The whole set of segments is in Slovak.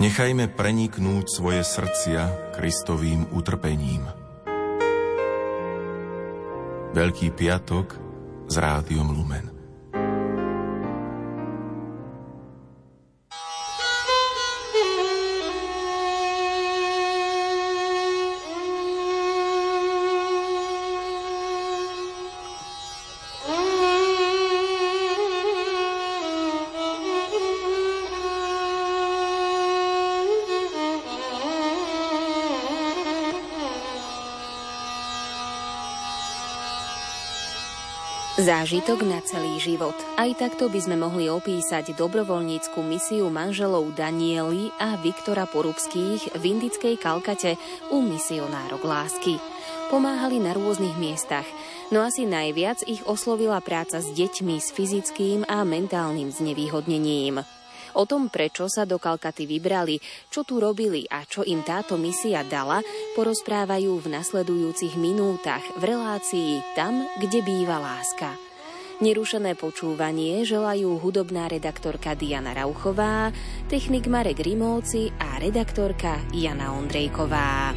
Nechajme preniknúť svoje srdcia Kristovým utrpením. Veľký piatok s Rádiom Lumen. Zážitok na celý život. Aj takto by sme mohli opísať dobrovoľnícku misiu manželov Daniely a Viktora Porubských v indickej Kalkate u misionárok lásky. Pomáhali na rôznych miestach, no asi najviac ich oslovila práca s deťmi s fyzickým a mentálnym znevýhodnením. O tom, prečo sa do Kalkaty vybrali, čo tu robili a čo im táto misia dala, porozprávajú v nasledujúcich minútach v relácii Tam, kde býva láska. Nerušené počúvanie želajú hudobná redaktorka Diana Rauchová, technik Marek Rimovci a redaktorka Jana Ondrejková.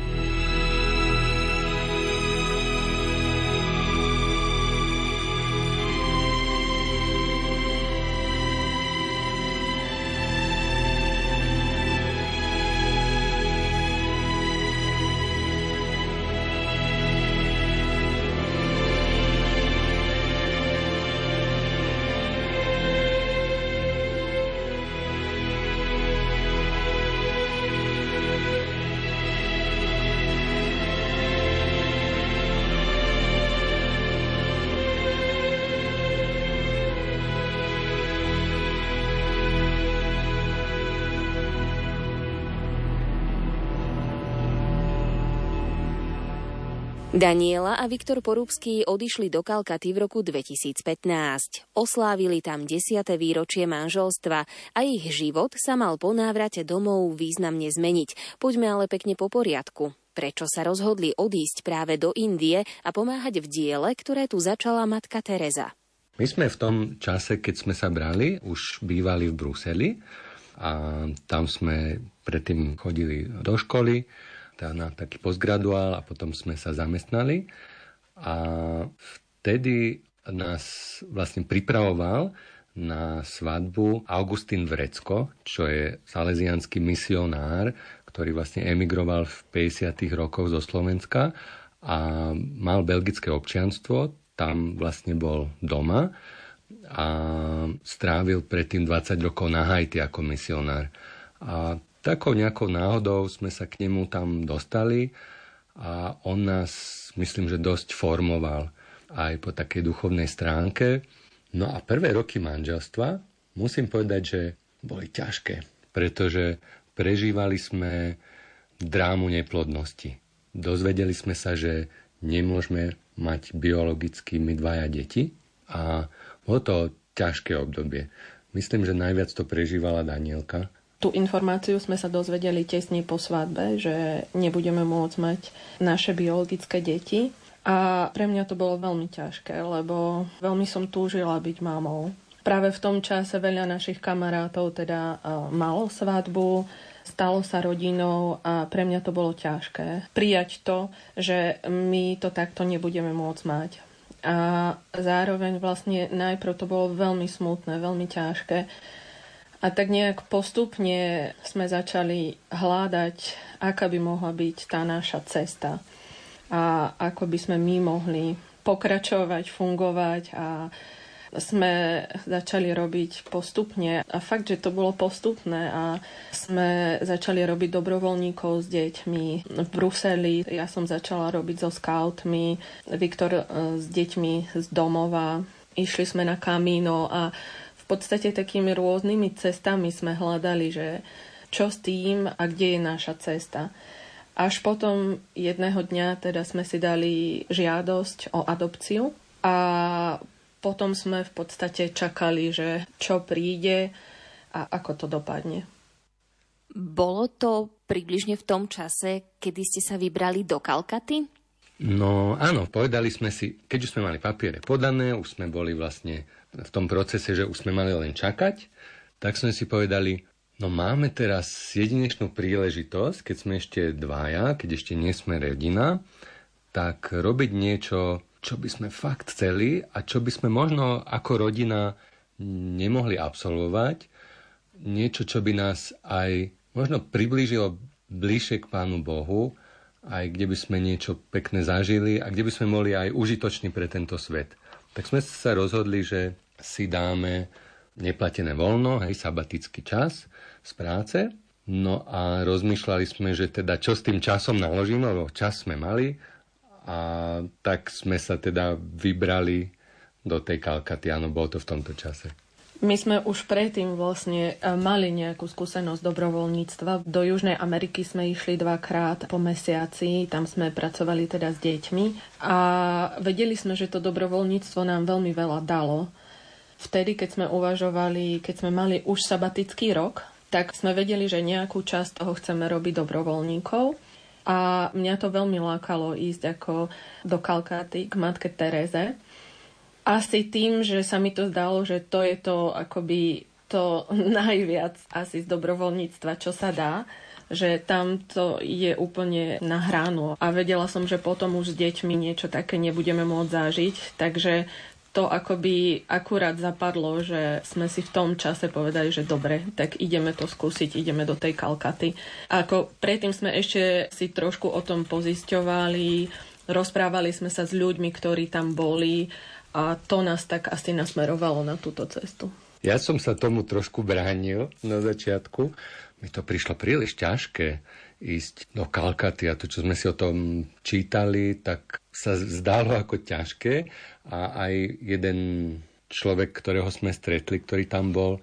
Daniela a Viktor Porubský odišli do Kalkaty v roku 2015. Oslávili tam 10. výročie manželstva a ich život sa mal po návrate domov významne zmeniť. Poďme ale pekne po poriadku. Prečo sa rozhodli odísť práve do Indie a pomáhať v diele, ktoré tu začala matka Tereza? My sme v tom čase, keď sme sa brali, už bývali v Bruseli a tam sme predtým chodili do školy, na taký postgraduál a potom sme sa zamestnali a vtedy nás vlastne pripravoval na svadbu Augustín Vrecko, čo je salesiánsky misionár, ktorý vlastne emigroval v 50. rokoch zo Slovenska a mal belgické občianstvo, tam vlastne bol doma a strávil predtým 20 rokov na Haiti ako misionár. A takou nejakou náhodou sme sa k nemu tam dostali a on nás, myslím, že dosť formoval aj po takej duchovnej stránke. No a prvé roky manželstva, musím povedať, že boli ťažké, pretože prežívali sme drámu neplodnosti. Dozvedeli sme sa, že nemôžeme mať biologicky my dvaja deti a bolo to ťažké obdobie. Myslím, že najviac to prežívala Danielka. Tú informáciu sme sa dozvedeli tesne po svadbe, že nebudeme môcť mať naše biologické deti. A pre mňa to bolo veľmi ťažké, lebo veľmi som túžila byť mamou. Práve v tom čase veľa našich kamarátov teda malo svadbu, stalo sa rodinou a pre mňa to bolo ťažké prijať to, že my to takto nebudeme môcť mať. A zároveň vlastne najprv to bolo veľmi smutné, veľmi ťažké. A tak nejak postupne sme začali hľadať, aká by mohla byť tá naša cesta a ako by sme my mohli pokračovať, fungovať a sme začali robiť postupne. A fakt, že to bolo postupné a sme začali robiť dobrovoľníkov s deťmi v Bruseli. Ja som začala robiť so scoutmi, Viktor s deťmi z domova. Išli sme na Camino a v podstate takými rôznymi cestami sme hľadali, že čo s tým a kde je naša cesta. Až potom jedného dňa teda sme si dali žiadosť o adopciu a potom sme v podstate čakali, že čo príde a ako to dopadne. Bolo to približne v tom čase, kedy ste sa vybrali do Kalkaty? No áno, povedali sme si, keďže sme mali papiere podané, už sme boli vlastne v tom procese, že už sme mali len čakať, tak sme si povedali, No máme teraz jedinečnú príležitosť, keď sme ešte dvaja, keď ešte nie sme rodina, tak robiť niečo, čo by sme fakt chceli a čo by sme možno ako rodina nemohli absolvovať. Niečo, čo by nás aj možno priblížilo bližšie k Pánu Bohu, aj kde by sme niečo pekné zažili a kde by sme boli aj užitoční pre tento svet. Tak sme sa rozhodli, že si dáme neplatené voľno, hej, sabatický čas z práce. No a rozmýšľali sme, že teda čo s tým časom naložíme, lebo čas sme mali, a tak sme sa teda vybrali do tej Kalkaty. Áno, bolo to v tomto čase. My sme už predtým vlastne mali nejakú skúsenosť dobrovoľníctva. Do Južnej Ameriky sme išli 2-krát po mesiaci, tam sme pracovali teda s deťmi a vedeli sme, že to dobrovoľníctvo nám veľmi veľa dalo. Vtedy, keď sme uvažovali, keď sme mali už sabatický rok, tak sme vedeli, že nejakú časť toho chceme robiť dobrovoľníkov. A mňa to veľmi lákalo ísť ako do Kalkáty k matke Tereze. Asi tým, že sa mi to zdalo, že to je to akoby to najviac asi z dobrovoľníctva, čo sa dá, že tam to je úplne na hranu. A vedela som, že potom už s deťmi niečo také nebudeme môcť zažiť, takže to akoby akurát zapadlo, že sme si v tom čase povedali, že dobre, tak ideme to skúsiť, ideme do tej Kalkaty. Ako predtým sme ešte si trošku o tom pozisťovali, rozprávali sme sa s ľuďmi, ktorí tam boli a to nás tak asi nasmerovalo na túto cestu. Ja som sa tomu trošku bránil na začiatku. Mi to prišlo príliš ťažké ísť do Kalkaty a to, čo sme si o tom čítali, tak sa zdalo ako ťažké a aj jeden človek, ktorého sme stretli, ktorý tam bol,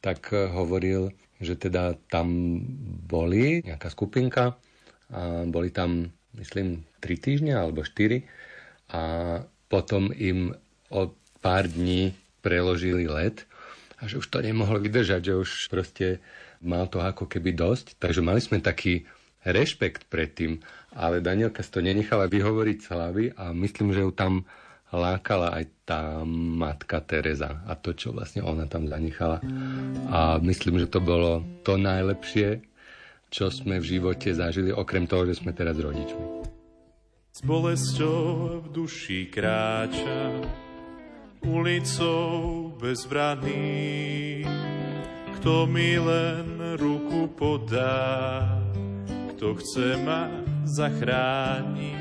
tak hovoril, že teda tam boli nejaká skupinka a boli tam, myslím, 3 týždne alebo 4 a potom im o pár dní preložili let a že už to nemohlo vydržať, že už proste mal to ako keby dosť, takže mali sme taký rešpekt predtým, ale Danielka si to nenechala vyhovoriť z hlavy a myslím, že ju tam lákala aj tá matka Tereza a to, čo vlastne ona tam zanechala. A myslím, že to bolo to najlepšie, čo sme v živote zažili, okrem toho, že sme teraz rodičmi. S bolesťou v duši kráča ulicou bezbranný, kto mi len ruku podá, kto chce ma zachrániť.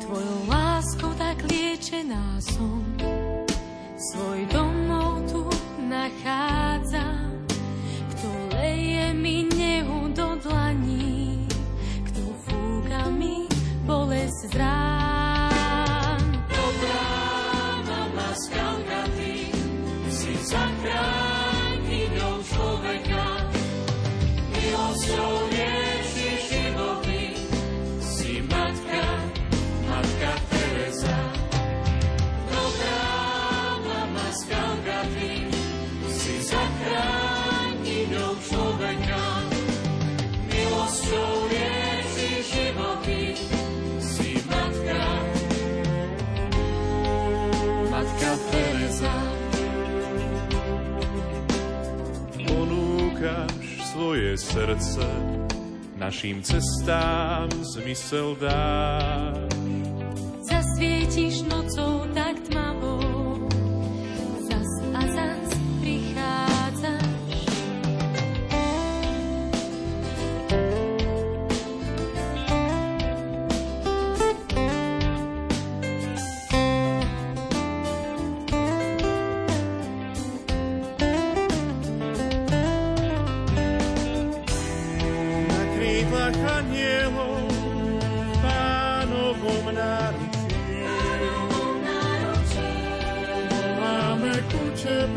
Tvojou láskou tak liečená som, svoj domov tu nachádzam. Kto leje mi nehu do dlaní, kto fúka mi bolesť z rán. Dobrá mama z Kalkaty, si zachránila človeka. Milosťou lieči životy, si matka, matka Tereza. Dobrá mama z Kalkaty, si zachránila človeka. Milosťou lieči životy, matka Tereza. Ponúkaš svoje srdce, našim cestám zmysel dáš. Zasvietiš nocou tak tmavou, zas a zas prichádzaš. Dobrá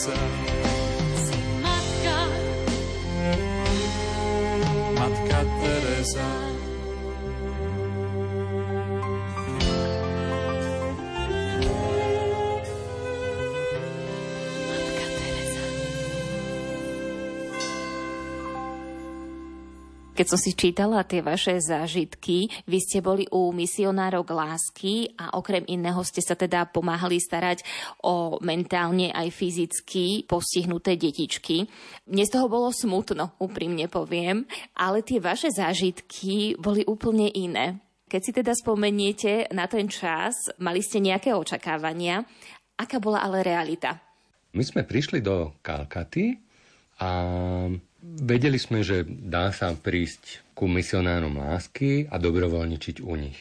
Tereza. Si matka Tereza. Keď som si čítala tie vaše zážitky, vy ste boli u misionárok lásky a okrem iného ste sa teda pomáhali starať o mentálne aj fyzicky postihnuté detičky. Mne z toho bolo smutno, úprimne poviem, ale tie vaše zážitky boli úplne iné. Keď si teda spomeniete na ten čas, mali ste nejaké očakávania, aká bola ale realita? My sme prišli do Kalkaty a vedeli sme, že dá sa prísť ku misionárom lásky a dobrovoľničiť u nich.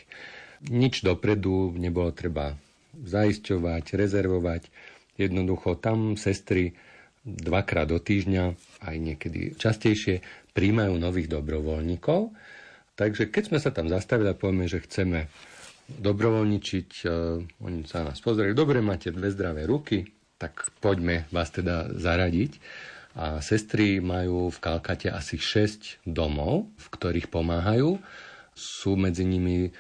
Nič dopredu nebolo treba zaisťovať, rezervovať. Jednoducho tam sestry dvakrát do týždňa, aj niekedy častejšie, príjmajú nových dobrovoľníkov. Takže keď sme sa tam zastavili a povieme, že chceme dobrovoľničiť, oni sa nás pozreli, dobre, máte dve zdravé ruky, tak poďme vás teda zaradiť. A sestry majú v Kalkate asi 6 domov, v ktorých pomáhajú. Sú medzi nimi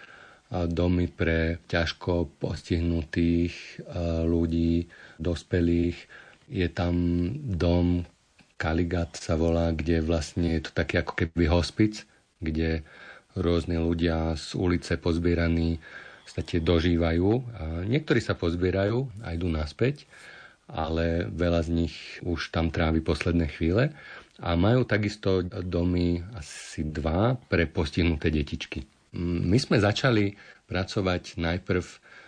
domy pre ťažko postihnutých ľudí, dospelých. Je tam dom Kaligat sa volá, kde vlastne je to taký ako keby hospic, kde rôzne ľudia z ulice pozbieraní v podstate dožívajú. A niektorí sa pozbierajú a idú naspäť, ale veľa z nich už tam trávi posledné chvíle. A majú takisto domy asi 2 pre postihnuté detičky. My sme začali pracovať najprv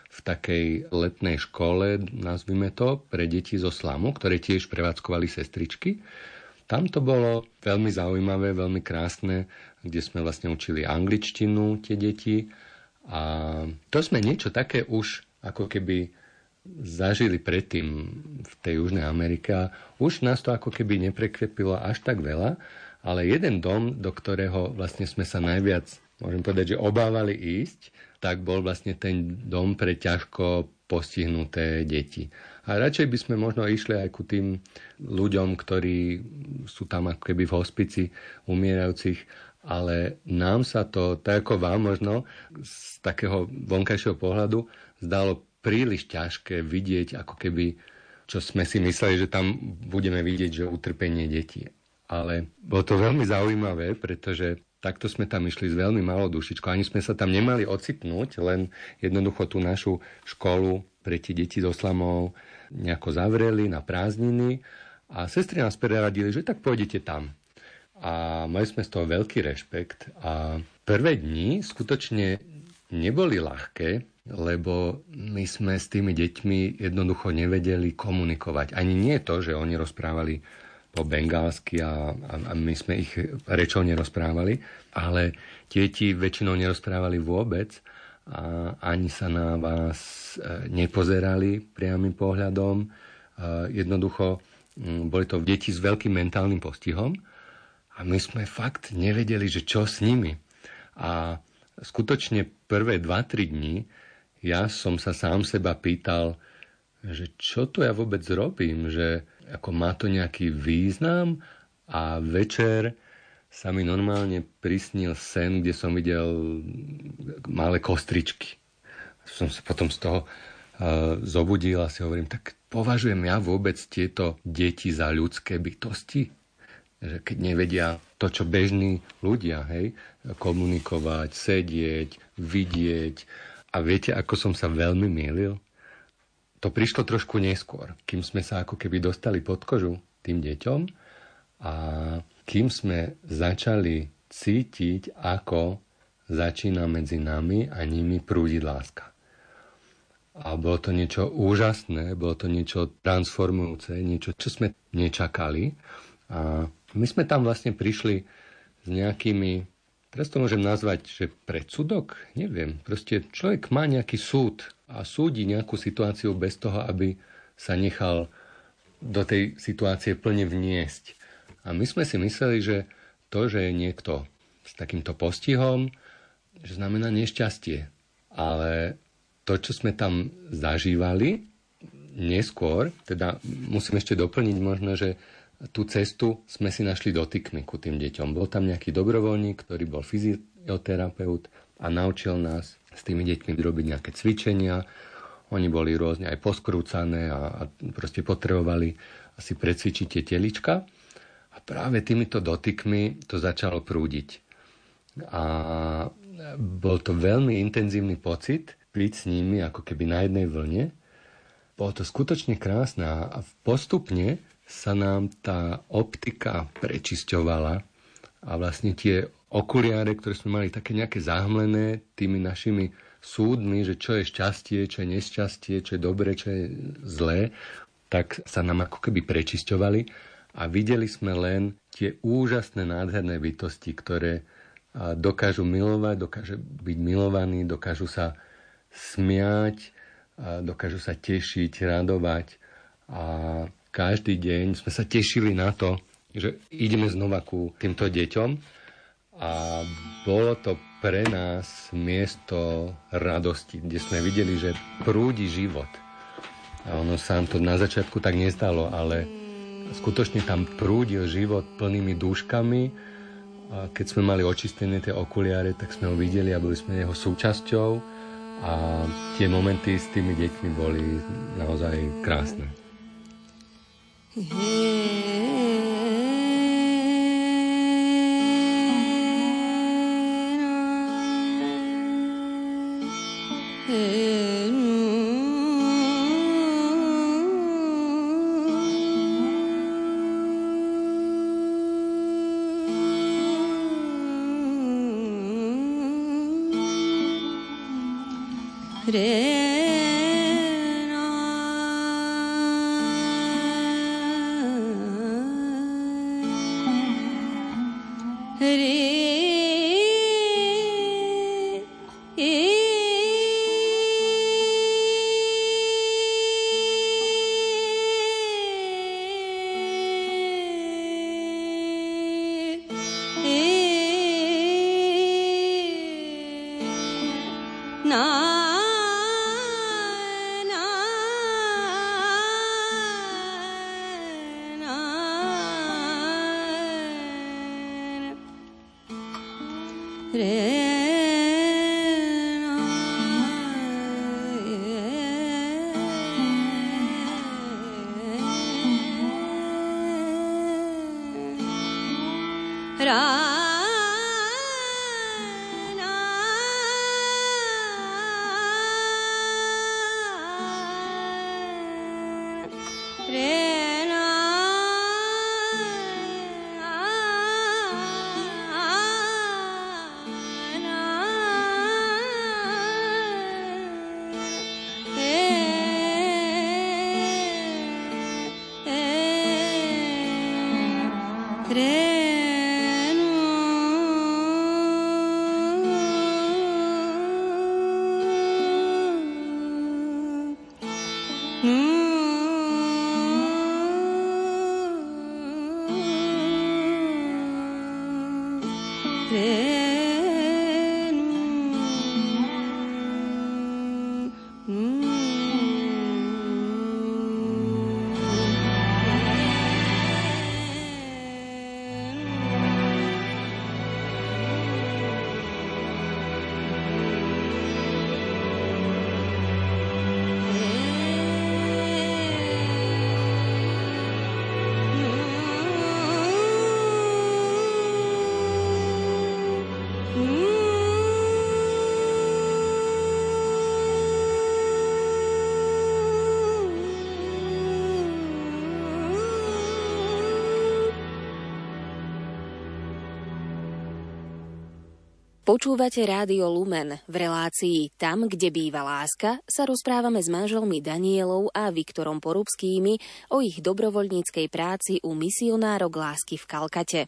v takej letnej škole, nazvime to, pre deti zo slamu, ktoré tiež prevádzkovali sestričky. Tam to bolo veľmi zaujímavé, veľmi krásne, kde sme vlastne učili angličtinu, tie deti. A to sme niečo také už ako keby zažili predtým v tej Južnej Amerike. Už nás to ako keby neprekvapilo až tak veľa, ale jeden dom, do ktorého vlastne sme sa najviac, môžem povedať, že obávali ísť, tak bol vlastne ten dom pre ťažko postihnuté deti. A radšej by sme možno išli aj ku tým ľuďom, ktorí sú tam ako keby v hospici umierajúcich, ale nám sa to, tak ako vám možno, z takého vonkajšieho pohľadu zdalo príliš ťažké vidieť, ako keby, čo sme si mysleli, že tam budeme vidieť, že utrpenie detí. Ale bolo to veľmi zaujímavé, pretože takto sme tam išli s veľmi malou dušičkou. Ani sme sa tam nemali ocitnúť, len jednoducho tú našu školu pre tie deti zo slamov nejako zavreli na prázdniny a sestry nás preradili, že tak pôjdete tam. A mali sme z toho veľký rešpekt. A prvé dni skutočne neboli ľahké, lebo my sme s tými deťmi jednoducho nevedeli komunikovať. Ani nie to, že oni rozprávali po bengálsky a my sme ich rečou nerozprávali, ale deti väčšinou nerozprávali vôbec a ani sa na vás nepozerali priamym pohľadom. Jednoducho boli to deti s veľkým mentálnym postihom a my sme fakt nevedeli, že čo s nimi. A skutočne prvé 2-3 dní ja som sa sám seba pýtal, že čo tu ja vôbec robím, že ako má to nejaký význam a večer sa mi normálne prisnil sen, kde som videl malé kostričky. Som sa potom z toho zobudil a si hovorím, tak považujem ja vôbec tieto deti za ľudské bytosti? Že keď nevedia to, čo bežní ľudia, hej, komunikovať, sedieť, vidieť. A viete, ako som sa veľmi mýlil? To prišlo trošku neskôr, kým sme sa ako keby dostali pod kožu tým deťom a kým sme začali cítiť, ako začína medzi nami a nimi prúdiť láska. A bolo to niečo úžasné, bolo to niečo transformujúce, niečo, čo sme nečakali. A my sme tam vlastne prišli s nejakými, teraz to môžem nazvať, že predsudok? Neviem, proste človek má nejaký súd a súdi nejakú situáciu bez toho, aby sa nechal do tej situácie plne vniesť. A my sme si mysleli, že to, že je niekto s takýmto postihom, že znamená nešťastie. Ale to, čo sme tam zažívali, neskôr, teda musím ešte doplniť možno, že tú cestu sme si našli dotykmi ku tým deťom. Bol tam nejaký dobrovoľník, ktorý bol fyzioterapeut a naučil nás s tými deťmi robiť nejaké cvičenia. Oni boli rôzne aj poskrúcané a proste potrebovali asi precvičiť tie telička. A práve týmito dotykmi to začalo prúdiť. A bol to veľmi intenzívny pocit byť s nimi ako keby na jednej vlne. Bolo to skutočne krásne a postupne sa nám tá optika prečisťovala a vlastne tie okuliare, ktoré sme mali také nejaké zahmlené tými našimi súdmi, že čo je šťastie, čo je nešťastie, čo je dobre, čo je zlé, tak sa nám ako keby prečisťovali a videli sme len tie úžasné nádherné bytosti, ktoré dokážu milovať, dokážu byť milovaní, dokážu sa smiať, dokážu sa tešiť, radovať. A každý deň sme sa tešili na to, že ideme znova ku týmto deťom. A bolo to pre nás miesto radosti, kde sme videli, že prúdi život. A ono sa nám to na začiatku tak nezdalo, ale skutočne tam prúdil život plnými dúškami. A keď sme mali očistené tie okuliare, tak sme ho videli a boli sme jeho súčasťou. A tie momenty s tými deťmi boli naozaj krásne. Počúvate Rádio Lumen. V relácii Tam, kde býva láska, sa rozprávame s manželmi Danielou a Viktorom Porubskými o ich dobrovoľníckej práci u misionárok lásky v Kalkate.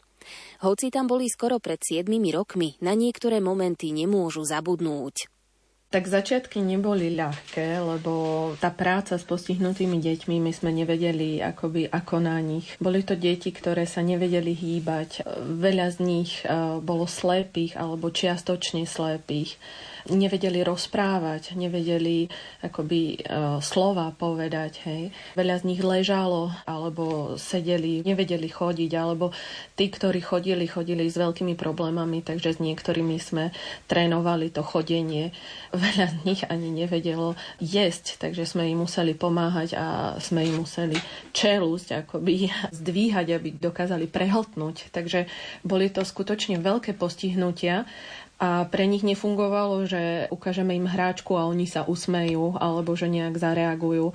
Hoci tam boli skoro pred 7 rokmi, na niektoré momenty nemôžu zabudnúť. Tak začiatky neboli ľahké, lebo tá práca s postihnutými deťmi, my sme nevedeli ako na nich. Boli to deti, ktoré sa nevedeli hýbať. Veľa z nich bolo slepých alebo čiastočne slepých. nevedeli rozprávať, nevedeli akoby slova povedať, hej. Veľa z nich ležalo, alebo sedeli, nevedeli chodiť, alebo tí, ktorí chodili s veľkými problémami, takže s niektorými sme trénovali to chodenie. Veľa z nich ani nevedelo jesť, takže sme im museli pomáhať a sme im museli čelusť akoby zdvíhať, aby dokázali prehltnúť. Takže boli to skutočne veľké postihnutia a pre nich nefungovalo, že ukážeme im hráčku a oni sa usmejú alebo že nejak zareagujú.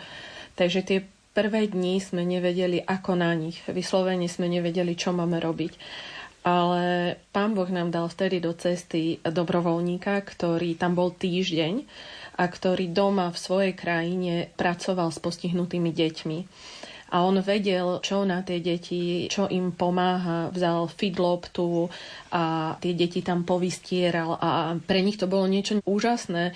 Takže tie prvé dni sme nevedeli ako na nich. Vyslovene sme nevedeli, čo máme robiť. Ale Pán Boh nám dal vtedy do cesty dobrovoľníka, ktorý tam bol týždeň a ktorý doma v svojej krajine pracoval s postihnutými deťmi. A on vedel, čo na tie deti, čo im pomáha. Vzal fidloptu a tie deti tam povystieral. A pre nich to bolo niečo úžasné.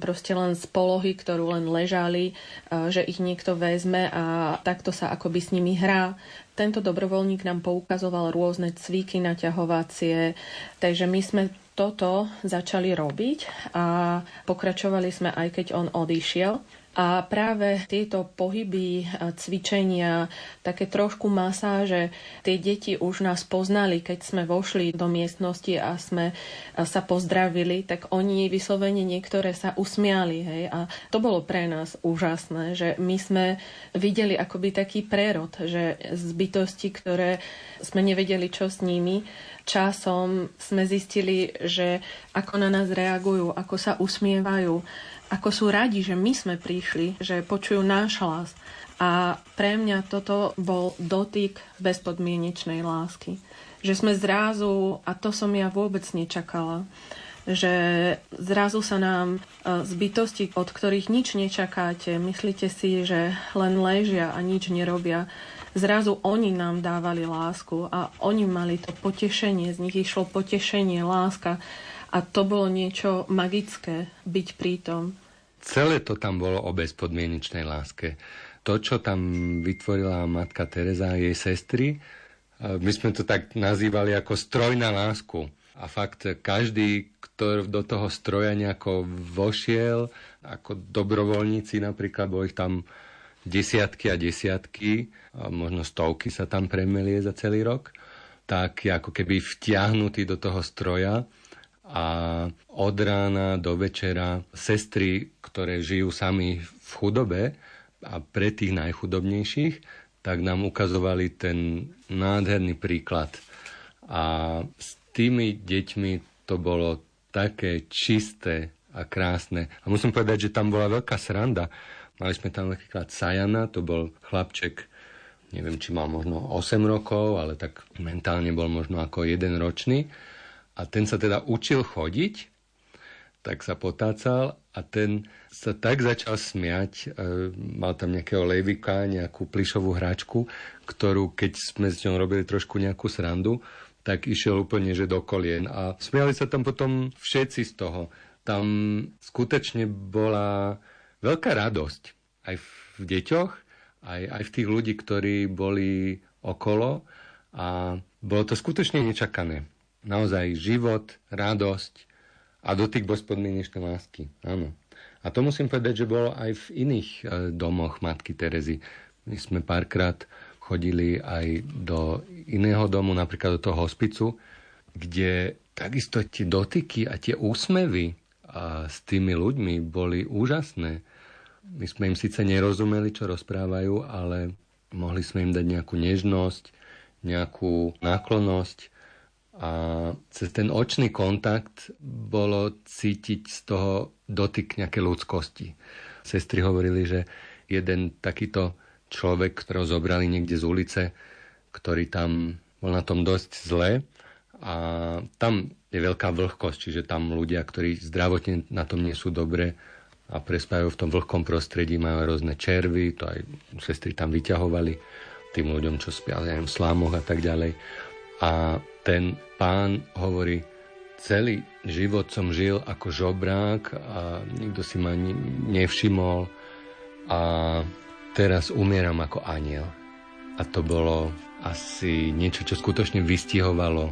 Proste len z polohy, ktorú len ležali, že ich niekto vezme a takto sa akoby s nimi hrá. Tento dobrovoľník nám poukazoval rôzne cviky naťahovacie. Takže my sme toto začali robiť a pokračovali sme, aj keď on odišiel. A práve tieto pohyby, cvičenia, také trošku masáže, tie deti už nás poznali, keď sme vošli do miestnosti a sme sa pozdravili, tak oni vyslovene niektoré sa usmiali. Hej? A to bolo pre nás úžasné, že my sme videli akoby taký prerod, že z bytosti, ktoré sme nevedeli, čo s nimi, časom sme zistili, že ako na nás reagujú, ako sa usmievajú, ako sú radi, že my sme prišli, že počujú náš hlas. A pre mňa toto bol dotyk bezpodmienečnej lásky. Že sme zrazu, a to som ja vôbec nečakala, že zrazu sa nám z bytosti, od ktorých nič nečakáte, myslíte si, že len ležia a nič nerobia, zrazu oni nám dávali lásku a oni mali to potešenie, z nich išlo potešenie, láska. A to bolo niečo magické, byť prítom. Celé to tam bolo o bezpodmienečnej láske. To, čo tam vytvorila matka Tereza a jej sestry, my sme to tak nazývali ako stroj na lásku. A fakt, každý, kto do toho stroja nejako vošiel, ako dobrovoľníci napríklad, bol ich tam desiatky a desiatky, a možno stovky sa tam premelie za celý rok, tak ako keby vtiahnutí do toho stroja. A od rána do večera sestry, ktoré žijú sami v chudobe a pre tých najchudobnejších, tak nám ukazovali ten nádherný príklad. A s tými deťmi to bolo také čisté a krásne. A musím povedať, že tam bola veľká sranda. Mali sme tam napríklad Sajana, to bol chlapček, neviem, či mal možno 8 rokov, ale tak mentálne bol možno ako 1-ročný. A ten sa teda učil chodiť, tak sa potácal a ten sa tak začal smiať. Mal tam nejakého levika, nejakú plyšovú hračku, ktorú keď sme s ňou robili trošku nejakú srandu, tak išiel úplne že do kolien. A smiali sa tam potom všetci z toho. Tam skutočne bola veľká radosť aj v deťoch, aj v tých ľudí, ktorí boli okolo. A bolo to skutočne nečakané. Naozaj život, radosť a dotyk bezpodmienečnej lásky. Áno. A to musím povedať, že bolo aj v iných domoch matky Terezy. My sme párkrát chodili aj do iného domu, napríklad do toho hospicu, kde takisto tie dotyky a tie úsmevy s tými ľuďmi boli úžasné. My sme im síce nerozumeli, čo rozprávajú, ale mohli sme im dať nejakú nežnosť, nejakú náklonnosť. A cez ten očný kontakt bolo cítiť z toho dotyk nejaké ľudskosti. Sestry hovorili, že jeden takýto človek, ktorého zobrali niekde z ulice, ktorý tam bol na tom dosť zle a tam je veľká vlhkosť, čiže tam ľudia, ktorí zdravotne na tom nie sú dobre a prespávajú v tom vlhkom prostredí, majú rôzne červy, to aj sestry tam vyťahovali tým ľuďom, čo spia v slámoch a tak ďalej. A ten pán hovorí, celý život som žil ako žobrák a nikto si ma nevšimol a teraz umieram ako anjel. A to bolo asi niečo, čo skutočne vystihovalo,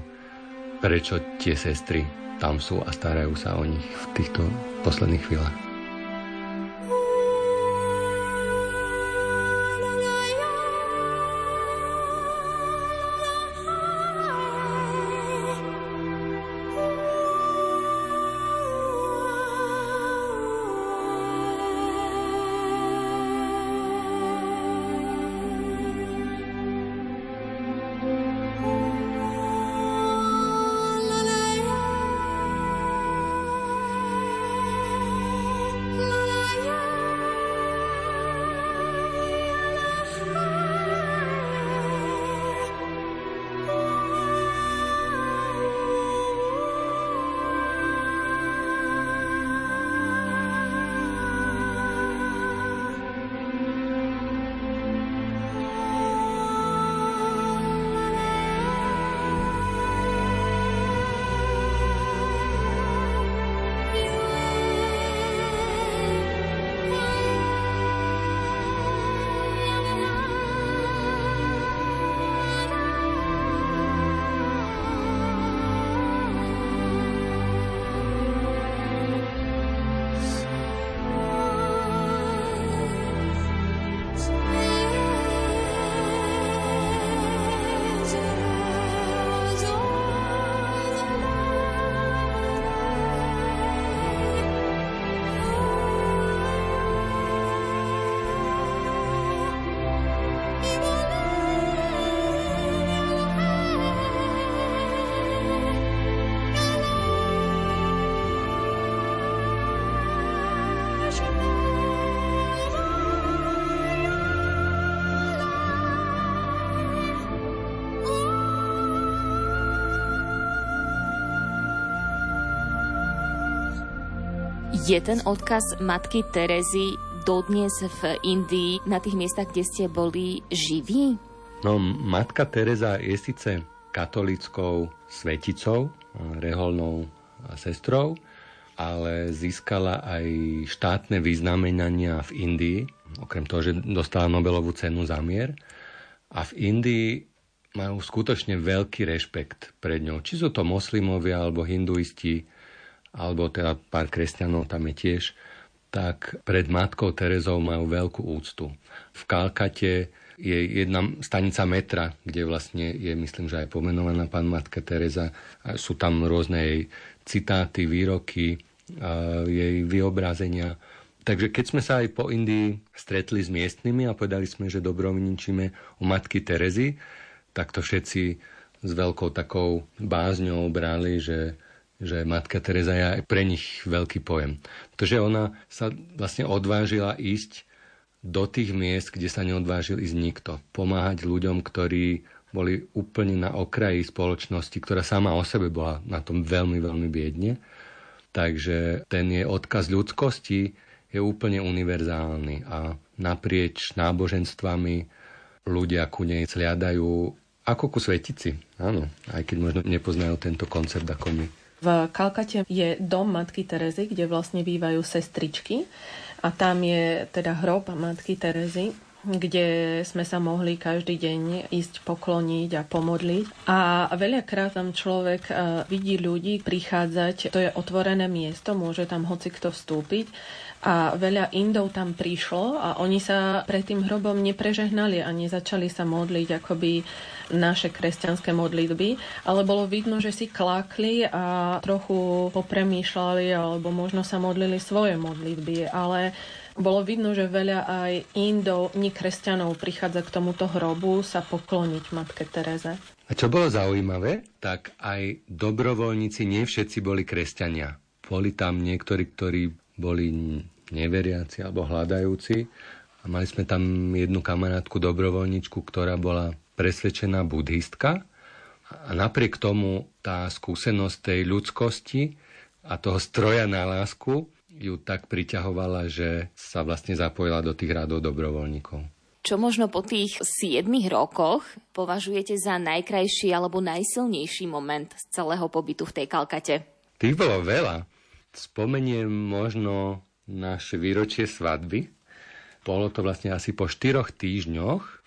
prečo tie sestry tam sú a starajú sa o nich v týchto posledných chvíľach. Je ten odkaz matky Terezy dodnes v Indii na tých miestach, kde ste boli, živý? No, matka Tereza je síce katolíckou sveticou, reholnou sestrou, ale získala aj štátne vyznamenania v Indii, okrem toho, že dostala Nobelovú cenu za mier. A v Indii majú skutočne veľký rešpekt pred ňou. Či sú to moslimovia alebo hinduisti, alebo teda pár kresťanov tam je tiež, tak pred matkou Terezou majú veľkú úctu. V Kalkate je jedna stanica metra, kde vlastne je, myslím, že aj pomenovaná matka Tereza. Sú tam rôzne jej citáty, výroky, jej vyobrazenia. Takže keď sme sa aj po Indii stretli s miestnymi a povedali sme, že dobrovoľníčime u matky Terezy, tak to všetci s veľkou takou bázňou brali, že matka Tereza je aj pre nich veľký pojem. Pretože ona sa vlastne odvážila ísť do tých miest, kde sa neodvážil ísť nikto. Pomáhať ľuďom, ktorí boli úplne na okraji spoločnosti, ktorá sama o sebe bola na tom veľmi, veľmi biedne. Takže ten jej odkaz ľudskosti je úplne univerzálny a naprieč náboženstvami ľudia ku nej sliadajú ako ku svetici. Áno, aj keď možno nepoznajú tento koncept ako my. V Kalkate je dom matky Terezy, kde vlastne bývajú sestričky a tam je teda hrob matky Terezy, kde sme sa mohli každý deň ísť pokloniť a pomodliť. A veľakrát tam človek vidí ľudí prichádzať, to je otvorené miesto, môže tam hocikto vstúpiť. A veľa Indov tam prišlo a oni sa pred tým hrobom neprežehnali a nezačali sa modliť akoby naše kresťanské modlitby, ale bolo vidno, že si klákli a trochu popremýšľali alebo možno sa modlili svoje modlitby, ale bolo vidno, že veľa aj Indov, nie kresťanov prichádza k tomuto hrobu sa pokloniť matke Tereze. A čo bolo zaujímavé, tak aj dobrovoľníci nie všetci boli kresťania. Boli tam niektorí, ktorí boli neveriaci alebo hľadajúci a mali sme tam jednu kamarátku dobrovoľničku, ktorá bola presvedčená budhistka a napriek tomu tá skúsenosť tej ľudskosti a toho stroja na lásku ju tak priťahovala, že sa vlastne zapojila do tých radov dobrovoľníkov. Čo možno po tých 7 rokoch považujete za najkrajší alebo najsilnejší moment z celého pobytu v tej Kalkate? Tých bolo veľa. Spomeniem možno naše výročie svadby. Bolo to vlastne asi po 4 týždňoch.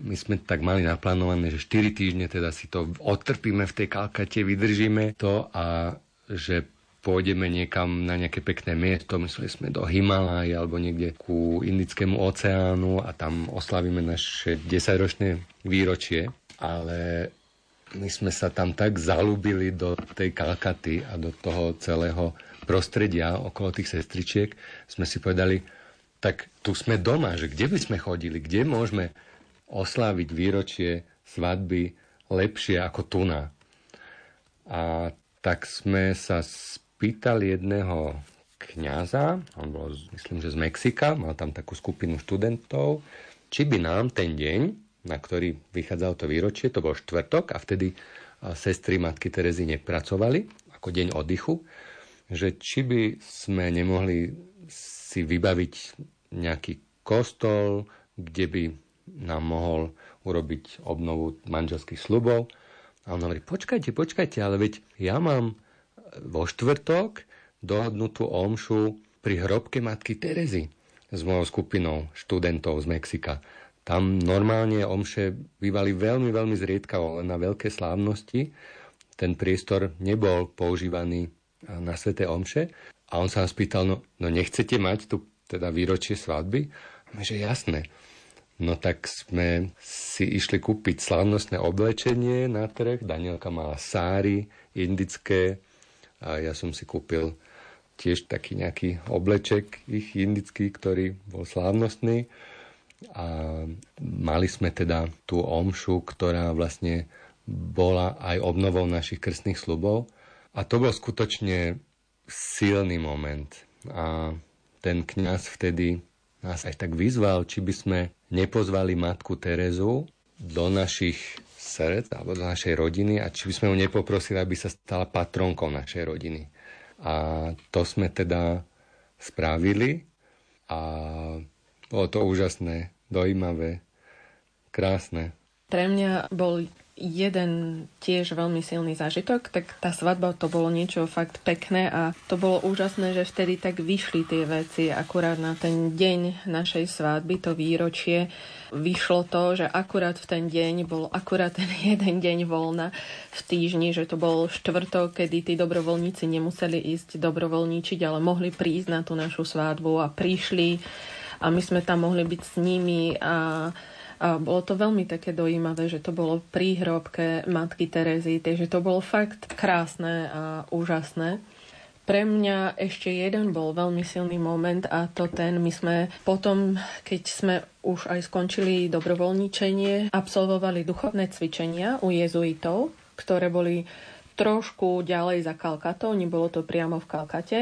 My sme tak mali naplánované, že 4 týždne teda si to odtrpíme v tej Kalkate, vydržíme to a že pôjdeme niekam na nejaké pekné miesto, mysleli sme do Himaláj alebo niekde ku Indickému oceánu a tam oslavíme naše 10-ročné výročie, ale my sme sa tam tak zalúbili do tej Kalkaty a do toho celého prostredia okolo tých sestričiek, sme si povedali, tak tu sme doma, že kde by sme chodili, kde môžeme osláviť výročie svadby lepšie ako tu na. A tak sme sa pýtal jedného kňaza, on bol, myslím, že z Mexika, mal tam takú skupinu študentov, či by nám ten deň, na ktorý vychádzalo to výročie, to bol štvrtok a vtedy sestry matky Terezy nepracovali, ako deň oddychu, že či by sme nemohli si vybaviť nejaký kostol, kde by nám mohol urobiť obnovu manželských sľubov. A on hovorí, počkajte, ale veď ja mám vo štvrtok dohodnutú omšu pri hrobke matky Terezy s mojou skupinou študentov z Mexika. Tam normálne omše bývali veľmi, veľmi zriedkavo, len na veľké slávnosti. Ten priestor nebol používaný na sväté omše. A on sa nás pýtal, no nechcete mať tu teda výročie svadby? A my, že jasné. No tak sme si išli kúpiť slávnostné oblečenie na trh. Danielka mala sári indické, a ja som si kúpil tiež taký nejaký obleček ich indický, ktorý bol slávnostný. A mali sme teda tú omšu, ktorá vlastne bola aj obnovou našich krstných sľubov. A to bol skutočne silný moment. A ten kňaz vtedy nás aj tak vyzval, či by sme nepozvali matku Terezu do našich srdc alebo do našej rodiny a či by sme ju nepoprosili, aby sa stala patronkou našej rodiny. A to sme teda spravili a bolo to úžasné, dojímavé, krásne. Pre mňa bol jeden tiež veľmi silný zážitok, tak tá svadba to bolo niečo fakt pekné a to bolo úžasné, že vtedy tak vyšli tie veci akurát na ten deň našej svadby, to výročie. Vyšlo to, že akurát v ten deň bol akurát ten jeden deň voľna v týždni, že to bol štvrtok, kedy tí dobrovoľníci nemuseli ísť dobrovoľníčiť, ale mohli prísť na tú našu svadbu a prišli a my sme tam mohli byť s nimi a bolo to veľmi také dojímavé, že to bolo pri hrobke matky Terezy, takže to bolo fakt krásne a úžasné. Pre mňa ešte jeden bol veľmi silný moment a to ten, my sme potom, keď sme už aj skončili dobrovoľničenie, absolvovali duchovné cvičenia u jezuitov, ktoré boli trošku ďalej za Kalkatou, nebolo to priamo v Kalkate.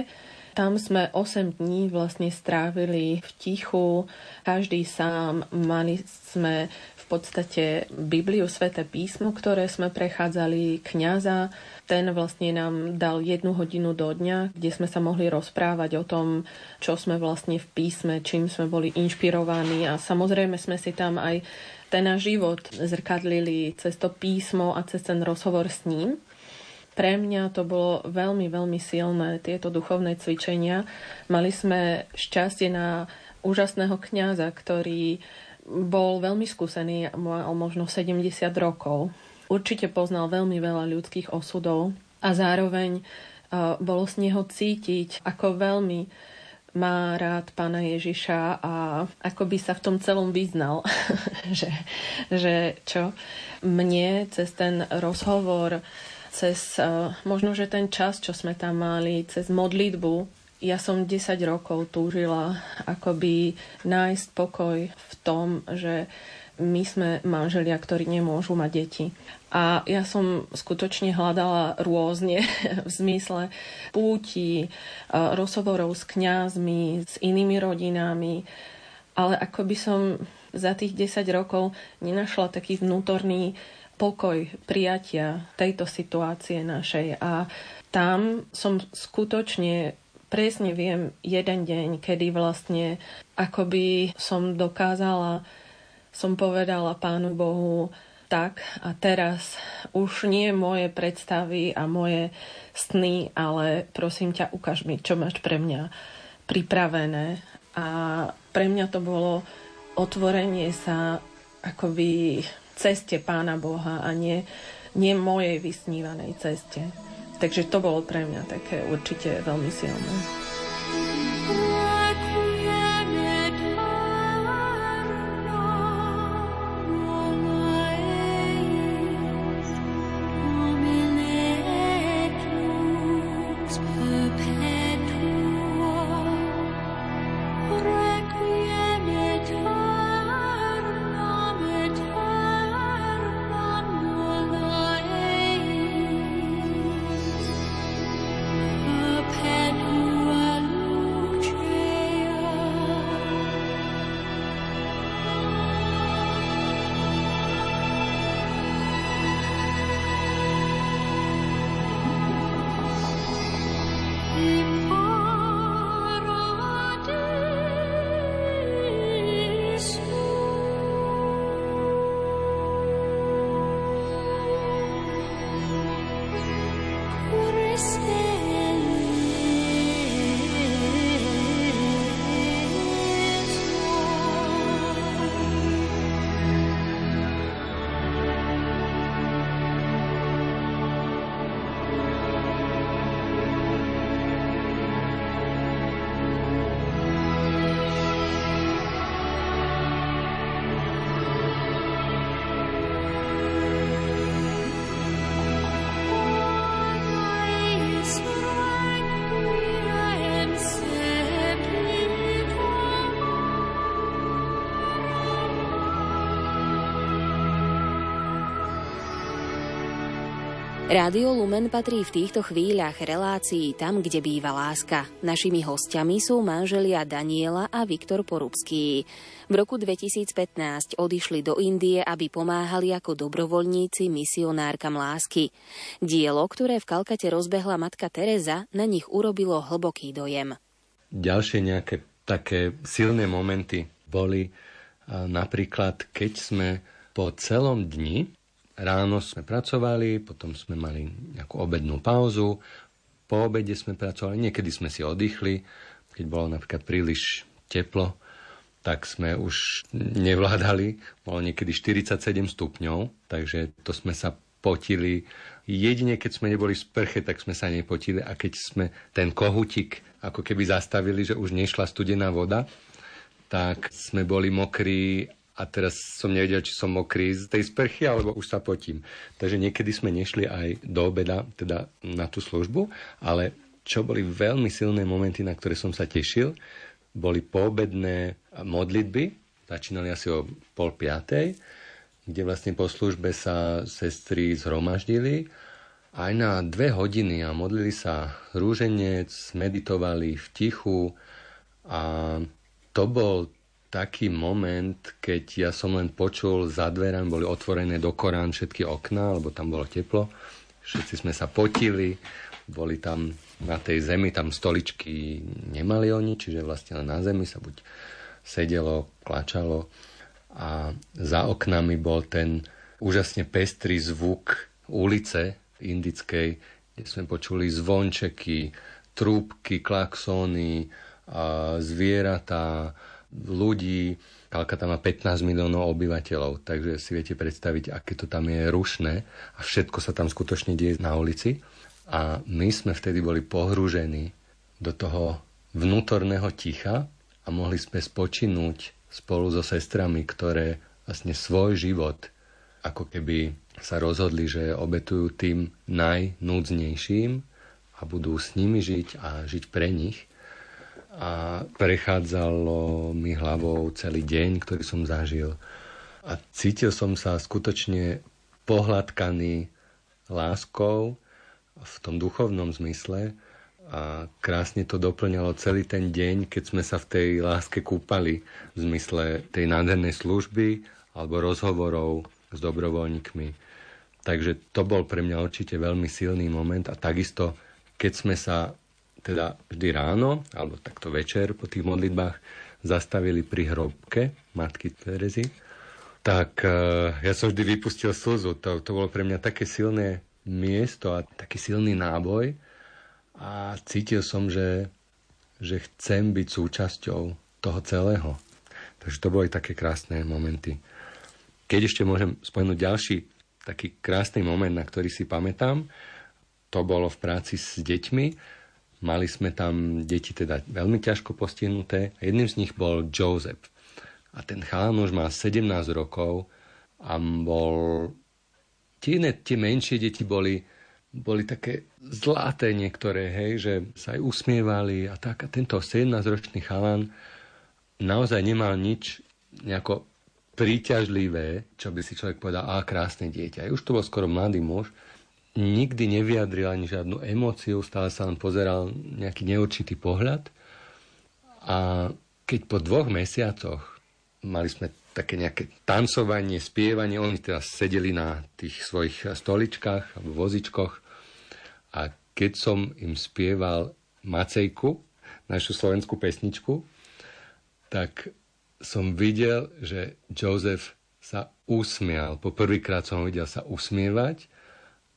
Tam sme 8 dní vlastne strávili v tichu, každý sám, mali sme v podstate Bibliu, Sväté písmo, ktoré sme prechádzali, kňaza. Ten vlastne nám dal 1 hodinu do dňa, kde sme sa mohli rozprávať o tom, čo sme vlastne v písme, čím sme boli inšpirovaní a samozrejme sme si tam aj ten náš život zrkadlili cez to písmo a cez ten rozhovor s ním. Pre mňa to bolo veľmi, veľmi silné, tieto duchovné cvičenia. Mali sme šťastie na úžasného kňaza, ktorý bol veľmi skúsený, mal možno 70 rokov. Určite poznal veľmi veľa ľudských osudov a zároveň bolo z neho cítiť, ako veľmi má rád Pána Ježiša a ako by sa v tom celom vyznal, že čo mne cez ten rozhovor, cez možno, že ten čas, čo sme tam mali, cez modlitbu. Ja som 10 rokov túžila akoby nájsť pokoj v tom, že my sme manželia, ktorí nemôžu mať deti. A ja som skutočne hľadala rôzne v zmysle púti, rozhovorov s kňazmi, s inými rodinami, ale akoby som za tých 10 rokov nenašla taký vnútorný pokoj prijatia tejto situácie našej a tam som skutočne, presne viem jeden deň, kedy vlastne akoby som dokázala, som povedala Pánu Bohu tak a teraz už nie moje predstavy a moje sny, ale prosím ťa, ukáž mi, čo máš pre mňa pripravené a pre mňa to bolo otvorenie sa akoby ceste Pána Boha a nie mojej vysnívanej ceste. Takže to bolo pre mňa také určite veľmi silné. Rádio Lumen patrí v týchto chvíľach relácií Tam, kde býva láska. Našimi hosťami sú manželia Daniela a Viktor Porubský. V roku 2015 odišli do Indie, aby pomáhali ako dobrovoľníci misionárkam lásky. Dielo, ktoré v Kalkate rozbehla matka Tereza, na nich urobilo hlboký dojem. Ďalšie nejaké také silné momenty boli napríklad, keď sme po celom dni ráno sme pracovali, potom sme mali nejakú obednú pauzu, po obede sme pracovali, niekedy sme si oddychli, keď bolo napríklad príliš teplo, tak sme už nevládali, bolo niekedy 47 stupňov, takže to sme sa potili. Jedine keď sme neboli v sprche, tak sme sa nepotili, a keď sme ten kohutík ako keby zastavili, že už nešla studená voda, tak sme boli mokrí. A teraz som nevedel, či som mokrý z tej sprchy, alebo už sa potím. Takže niekedy sme nešli aj do obeda, teda na tú službu, ale čo boli veľmi silné momenty, na ktoré som sa tešil, boli poobedné modlitby, začínali asi o 4:30, kde vlastne po službe sa sestry zhromaždili aj na 2 hodiny a modlili sa rúženec, meditovali v tichu, a to bol taký moment, keď ja som len počul, za dverami boli otvorené do Korán všetky okná, lebo tam bolo teplo. Všetci sme sa potili, boli tam na tej zemi, tam stoličky nemali oni, čiže vlastne na zemi sa buď sedelo, klačalo. A za oknami bol ten úžasne pestrý zvuk ulice indickej, kde sme počuli zvončeky, trúbky, klaksóny, zvieratá, ľudí. Kalkata má 15 miliónov obyvateľov, takže si viete predstaviť, aké to tam je rušné, a všetko sa tam skutočne deje na ulici. A my sme vtedy boli pohrúžení do toho vnútorného ticha a mohli sme spočinúť spolu so sestrami, ktoré vlastne svoj život ako keby sa rozhodli, že obetujú tým najnúdznejším a budú s nimi žiť a žiť pre nich. A prechádzalo mi hlavou celý deň, ktorý som zažil. A cítil som sa skutočne pohľadkaný láskou v tom duchovnom zmysle. A krásne to doplňalo celý ten deň, keď sme sa v tej láske kúpali v zmysle tej nádhernej služby alebo rozhovorov s dobrovoľníkmi. Takže to bol pre mňa určite veľmi silný moment. A takisto, keď sme sa teda vždy ráno, alebo takto večer po tých modlitbách zastavili pri hrobke matky Terezy, tak ja som vždy vypustil slzu. To bolo pre mňa také silné miesto a taký silný náboj, a cítil som, že chcem byť súčasťou toho celého. Takže to boli také krásne momenty. Keď ešte môžem spomenúť ďalší taký krásny moment, na ktorý si pamätám, to bolo v práci s deťmi. Mali sme tam deti teda veľmi ťažko postihnuté. Jedným z nich bol Joseph. A ten chalán už mal 17 rokov a bol... Tie menšie deti boli také zlaté niektoré, hej, že sa aj usmievali a tak. A tento 17-ročný chalán naozaj nemal nič nejako príťažlivé, čo by si človek povedal, krásne dieťa. Už to bol skoro mladý muž. Nikdy nevyjadril ani žiadnu emóciu, stále sa len pozeral nejaký neurčitý pohľad. A keď po 2 mesiacoch mali sme také nejaké tancovanie, spievanie, oni teraz sedeli na tých svojich stoličkách alebo vozičkoch, a keď som im spieval Macejku, našu slovenskú pesničku, tak som videl, že Jozef sa usmial. Po prvýkrát som ho videl sa usmievať.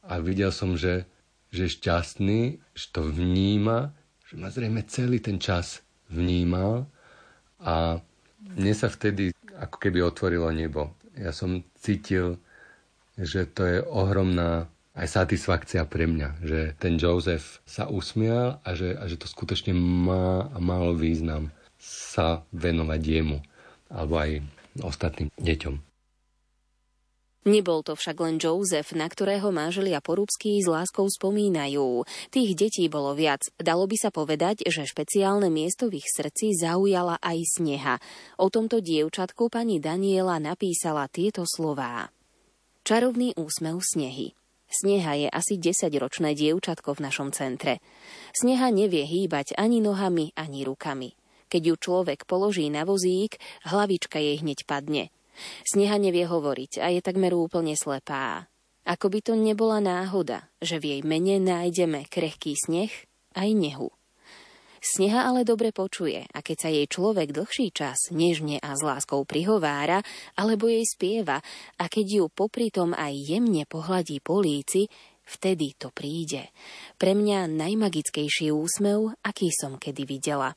A videl som, že je šťastný, že to vníma, že ma zrejme celý ten čas vnímal, a mne sa vtedy ako keby otvorilo nebo. Ja som cítil, že to je ohromná aj satisfakcia pre mňa, že ten Jozef sa usmial a že to skutočne má a malo význam sa venovať jemu alebo aj ostatným deťom. Nebol to však len Jozef, na ktorého manželia Porubský s láskou spomínajú. Tých detí bolo viac. Dalo by sa povedať, že špeciálne miesto v ich srdci zaujala aj Sneha. O tomto dievčatku pani Daniela napísala tieto slová. Čarovný úsmev Snehy. Sneha je asi 10-ročné dievčatko v našom centre. Sneha nevie hýbať ani nohami, ani rukami. Keď ju človek položí na vozík, hlavička jej hneď padne. Sneha nevie hovoriť a je takmer úplne slepá. Ako by to nebola náhoda, že v jej mene nájdeme krehký sneh aj nehu. Sneha ale dobre počuje, a keď sa jej človek dlhší čas nežne a s láskou prihovára alebo jej spieva, a keď ju popritom aj jemne pohladí po líci, vtedy to príde. Pre mňa najmagickejší úsmev, aký som kedy videla.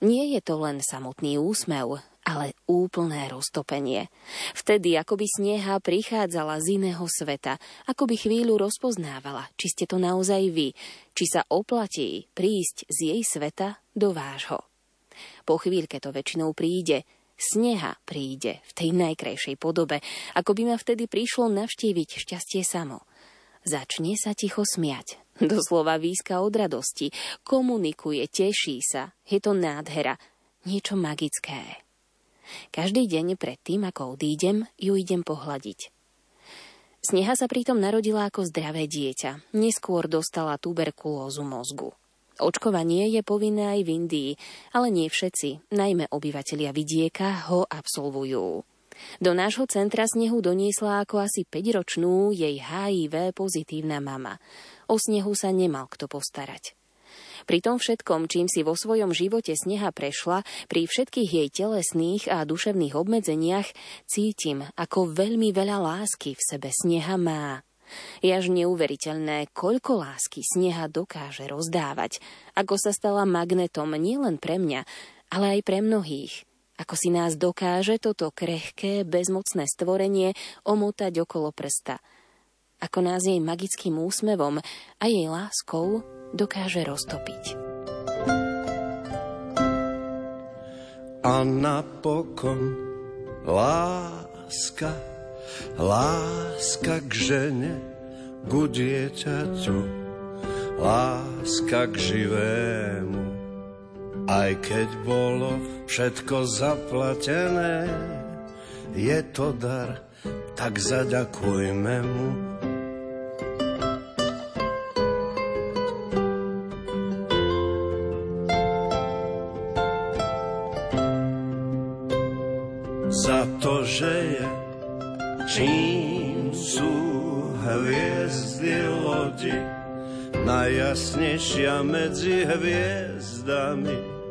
Nie je to len samotný úsmev, ale úplné roztopenie. Vtedy, akoby Sneha prichádzala z iného sveta, akoby chvíľu rozpoznávala, či ste to naozaj vy, či sa oplatí prísť z jej sveta do vášho. Po chvíľke to väčšinou príde. Sneha príde v tej najkrajšej podobe, akoby ma vtedy prišlo navštíviť šťastie samo. Začne sa ticho smiať. Doslova výska od radosti. Komunikuje, teší sa. Je to nádhera. Niečo magické. Každý deň predtým, ako odídem, ju idem pohľadiť. Sneha sa pritom narodila ako zdravé dieťa. Neskôr dostala tuberkulózu mozgu. Očkovanie je povinné aj v Indii, ale nie všetci, najmä obyvatelia vidieka, ho absolvujú. Do nášho centra Snehu doniesla ako asi 5-ročnú jej HIV pozitívna mama. O Snehu sa nemal kto postarať. Pri tom všetkom, čím si vo svojom živote Sneha prešla, pri všetkých jej telesných a duševných obmedzeniach, cítim, ako veľmi veľa lásky v sebe Sneha má. Je až neuveriteľné, koľko lásky Sneha dokáže rozdávať, ako sa stala magnetom nielen pre mňa, ale aj pre mnohých. Ako si nás dokáže toto krehké, bezmocné stvorenie omotať okolo prsta. Ako nás jej magickým úsmevom a jej láskou dokáže roztopiť. A napokon láska, láska k žene, ku dieťaťu, láska k živému. Aj keď bolo všetko zaplatené, je to dar, tak zaďakujme mu. Za to, že je, čím sú hviezdy lodi, najjasnejšia medzi hviezdami.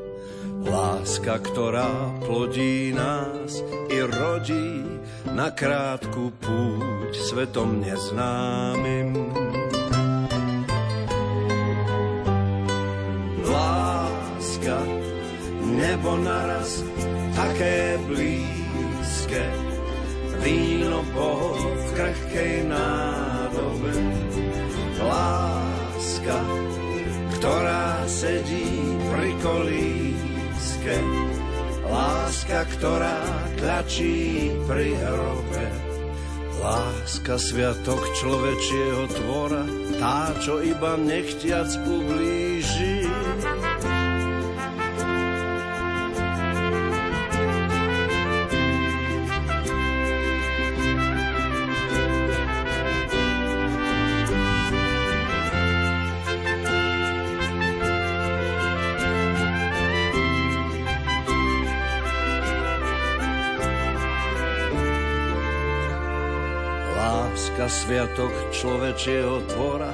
Láska, ktorá plodí nás i rodí na krátku púť svetom neznámym. Láska, nebo naraz také blízke, víno Boho v krehkej nádobe. Láska, láska, ktorá sedí pri kolíske, láska, ktorá tlačí pri hrobe, láska sviatok človečieho tvora, tá, čo iba nechtiac ublíži. Sviatok človečieho tvora,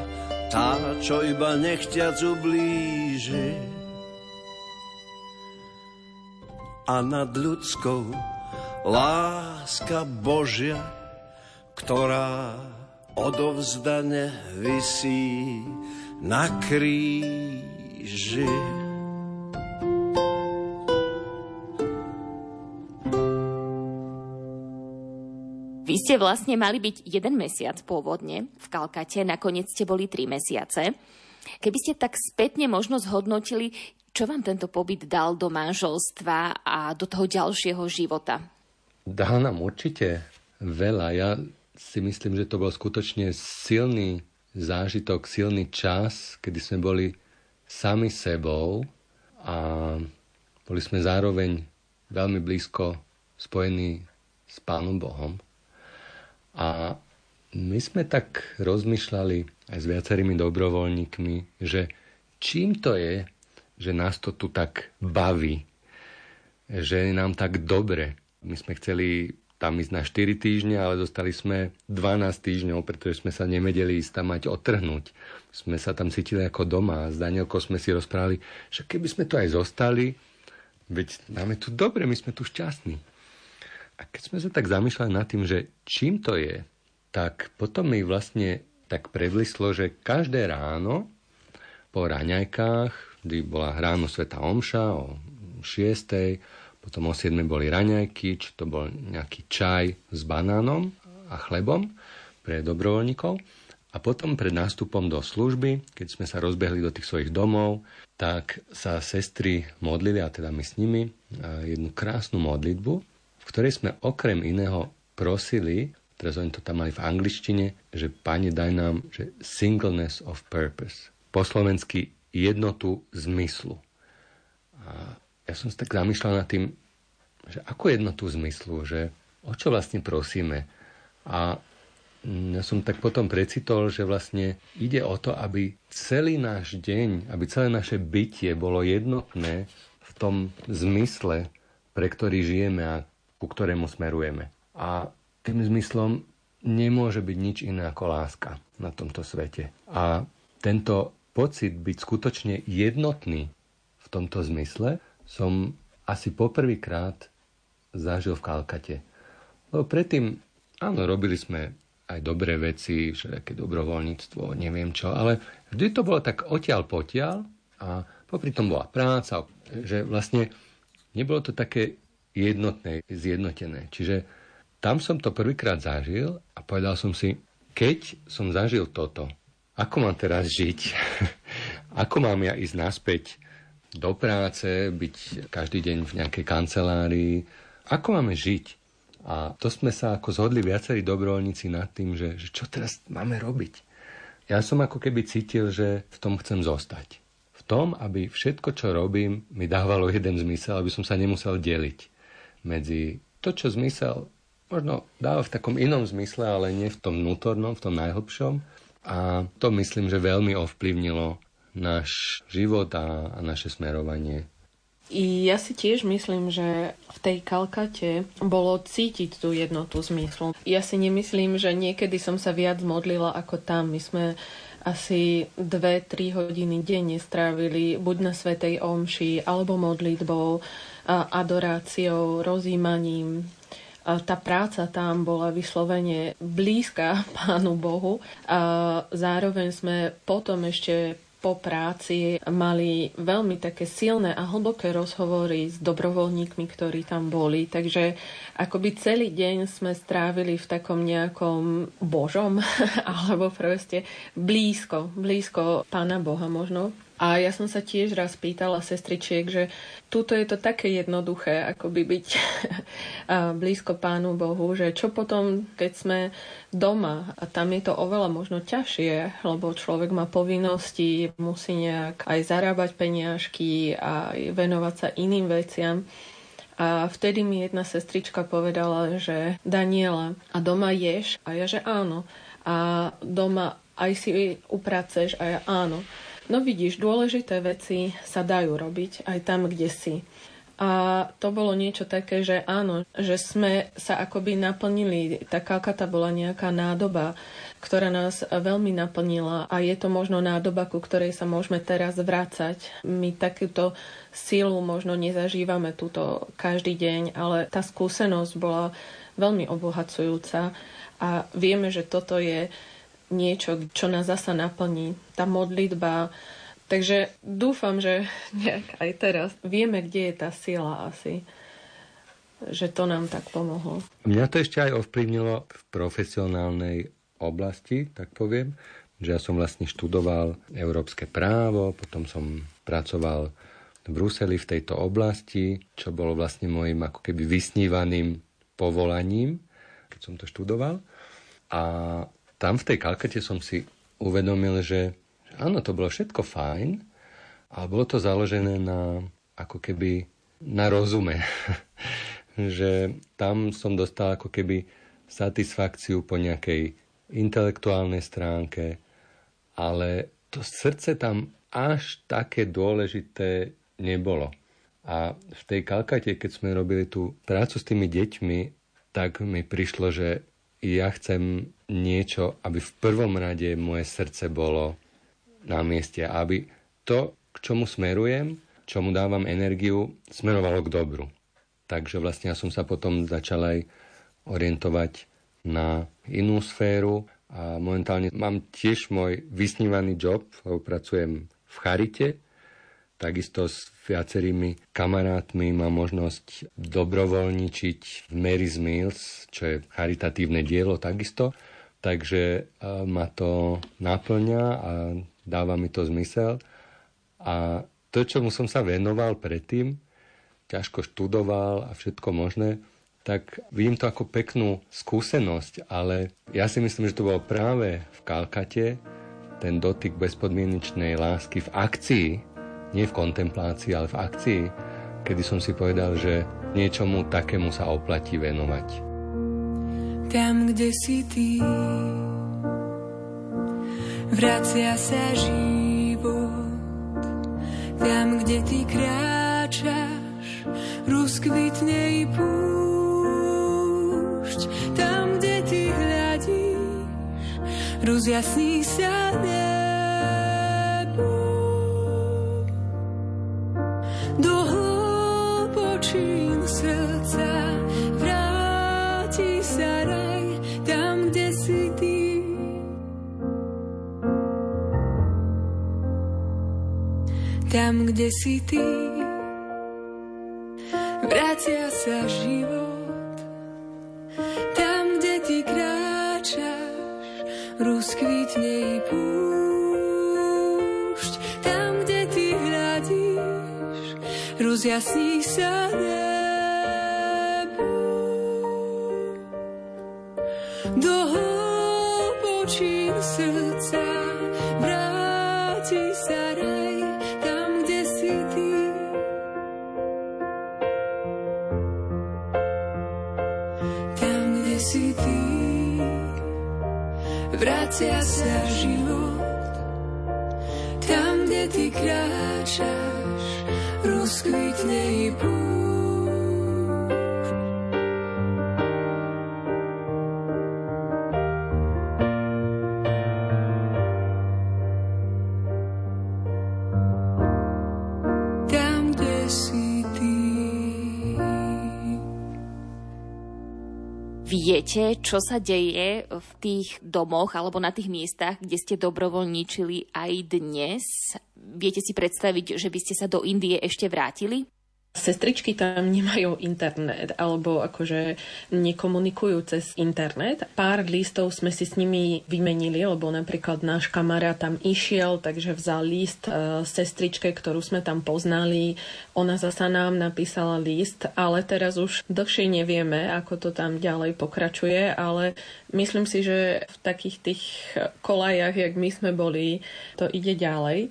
tá, čo iba nechťac ublíži. A nad ľudskou láska Božia, ktorá odovzdane visí na kríži. Vy ste vlastne mali byť 1 mesiac pôvodne v Kalkate, nakoniec ste boli 3 mesiace. Keby ste tak spätne možno zhodnotili, čo vám tento pobyt dal do manželstva a do toho ďalšieho života? Dal nám určite veľa. Ja si myslím, že to bol skutočne silný zážitok, silný čas, kedy sme boli sami sebou a boli sme zároveň veľmi blízko spojení s Pánom Bohom. A my sme tak rozmýšľali aj s viacerými dobrovoľníkmi, že čím to je, že nás to tu tak baví, že je nám tak dobre. My sme chceli tam ísť na 4 týždne, ale dostali sme 12 týždňov, pretože sme sa nevedeli ísť tam mať otrhnúť. Sme sa tam cítili ako doma. S Danielkou sme si rozprávali, že keby sme tu aj zostali, veď nám je tu dobre, my sme tu šťastní. A keď sme sa tak zamýšľali nad tým, že čím to je, tak potom mi vlastne tak prevlíslo, že každé ráno po raňajkách, kdy bola ráno svätá omša o 6:00, potom o 7:00 boli raňajky, či to bol nejaký čaj s banánom a chlebom pre dobrovoľníkov. A potom pred nástupom do služby, keď sme sa rozbehli do tých svojich domov, tak sa sestry modlili, a teda my s nimi, jednu krásnu modlitbu, v ktorej sme okrem iného prosili, teraz oni to tam mali v angličtine, že Pane, daj nám že singleness of purpose. Po slovensky jednotu zmyslu. A ja som sa tak zamýšľal nad tým, že ako jednotu zmyslu, že o čo vlastne prosíme. A ja som tak potom precitol, že vlastne ide o to, aby celý náš deň, aby celé naše bytie bolo jednotné v tom zmysle, pre ktorý žijeme a ku ktorému smerujeme. A tým zmyslom nemôže byť nič iné ako láska na tomto svete. A tento pocit byť skutočne jednotný v tomto zmysle som asi poprvýkrát zažil v Kalkate. Lebo predtým, áno, robili sme aj dobré veci, všelijaké dobrovoľníctvo, neviem čo, ale vždy to bolo tak odtiaľ potiaľ a popri tom bola práca, že vlastne nebolo to také jednotné, zjednotené. Čiže tam som to prvýkrát zažil a povedal som si, keď som zažil toto, ako mám teraz žiť? Ako mám ja ísť naspäť do práce, byť každý deň v nejakej kancelárii? Ako máme žiť? A to sme sa ako zhodli viacerí dobrovoľníci nad tým, že čo teraz máme robiť? Ja som ako keby cítil, že v tom chcem zostať. V tom, aby všetko, čo robím, mi dávalo jeden zmysel, aby som sa nemusel deliť medzi to, čo zmysel možno dáva v takom inom zmysle, ale nie v tom vnútornom, v tom najhlbšom. A to myslím, že veľmi ovplyvnilo náš život a naše smerovanie. Ja si tiež myslím, že v tej Kalkate bolo cítiť tú jednotu zmyslu. Ja si nemyslím, že niekedy som sa viac modlila ako tam. My sme asi 2-3 hodiny denne strávili buď na svätej omši, alebo modlitbou, adoráciou, rozjímaním. Tá práca tam bola vyslovene blízka Pánu Bohu. A zároveň sme potom ešte po práci mali veľmi také silné a hlboké rozhovory s dobrovoľníkmi, ktorí tam boli. Takže akoby celý deň sme strávili v takom nejakom božom, alebo proste blízko Pána Boha možno. A ja som sa tiež raz pýtala sestričiek, že tuto je to také jednoduché, akoby byť blízko Pánu Bohu, že čo potom, keď sme doma, a tam je to oveľa možno ťažšie, lebo človek má povinnosti, musí nejak aj zarábať peniažky a venovať sa iným veciam. A vtedy mi jedna sestrička povedala, že Daniela, a doma ješ? A ja, že áno. A doma aj si upraceš? A ja, áno. No vidíš, dôležité veci sa dajú robiť aj tam, kde si. A to bolo niečo také, že áno, že sme sa akoby naplnili. Tá Kalkata bola nejaká nádoba, ktorá nás veľmi naplnila a je to možno nádoba, ku ktorej sa môžeme teraz vrácať. My takúto silu možno nezažívame túto každý deň, ale tá skúsenosť bola veľmi obohacujúca a vieme, že toto je niečo, čo nás zasa naplní, tá modlitba. Takže dúfam, že nejak aj teraz vieme, kde je tá sila asi, že to nám tak pomohlo. Mňa to ešte aj ovplyvnilo v profesionálnej oblasti, tak poviem, že ja som vlastne študoval európske právo, potom som pracoval v Bruseli v tejto oblasti, čo bolo vlastne môjim ako keby vysnívaným povolaním, keď som to študoval. A tam v tej Kalkate som si uvedomil, že áno, to bolo všetko fajn, ale bolo to založené na, ako keby, na rozume. Že tam som dostal ako keby satisfakciu po nejakej intelektuálnej stránke, ale to srdce tam až také dôležité nebolo. A v tej Kalkate, keď sme robili tú prácu s tými deťmi, tak mi prišlo, že ja chcem niečo, aby v prvom rade moje srdce bolo na mieste, aby to, k čomu smerujem, čomu dávam energiu, smerovalo k dobru. Takže vlastne ja som sa potom začal aj orientovať na inú sféru a momentálne mám tiež môj vysnívaný job, lebo pracujem v charite, takisto s viacerými kamarátmi mám možnosť dobrovoľničiť v Mary's Meals, čo je charitatívne dielo takisto. Takže ma to naplňa a dáva mi to zmysel. A to, čomu som sa venoval predtým, ťažko študoval a všetko možné, tak vidím to ako peknú skúsenosť, ale ja si myslím, že to bolo práve v Kalkate ten dotyk bezpodmienečnej lásky v akcii, nie v kontemplácii, ale v akcii, kedy som si povedal, že niečomu takému sa oplatí venovať. Tam, kde si ty, vracia sa život. Tam, kde ty kráčaš, rozkvitne i púšť. Tam, kde ty hľadíš, rozjasní sa nebo. Do hlbočín srdca vráti sa raj, tam, kde si ty. Tam, kde si ty, vracia sa život. Tam, kde ty kráčaš, rozkvitne i púšť. Tam, kde ty hľadíš, rozjasní sa nebo. Do hlbočín srdca vráti sa raj, tam, kde si ty. Tam, kde si ty, vracia sa život. Tam, kde ty kráčaš, rozkvitne i púšť. Tam, kde si ty. V Viete, čo sa deje v tých domoch alebo na tých miestach, kde ste dobrovoľníčili aj dnes? Viete si predstaviť, že by ste sa do Indie ešte vrátili? Sestričky tam nemajú internet, alebo akože nekomunikujú cez internet. Pár listov sme si s nimi vymenili, lebo napríklad náš kamarát tam išiel, takže vzal list sestričke, ktorú sme tam poznali. Ona zasa nám napísala list, ale teraz už dlhšie nevieme, ako to tam ďalej pokračuje, ale myslím si, že v takých tých kolajach, jak my sme boli, to ide ďalej.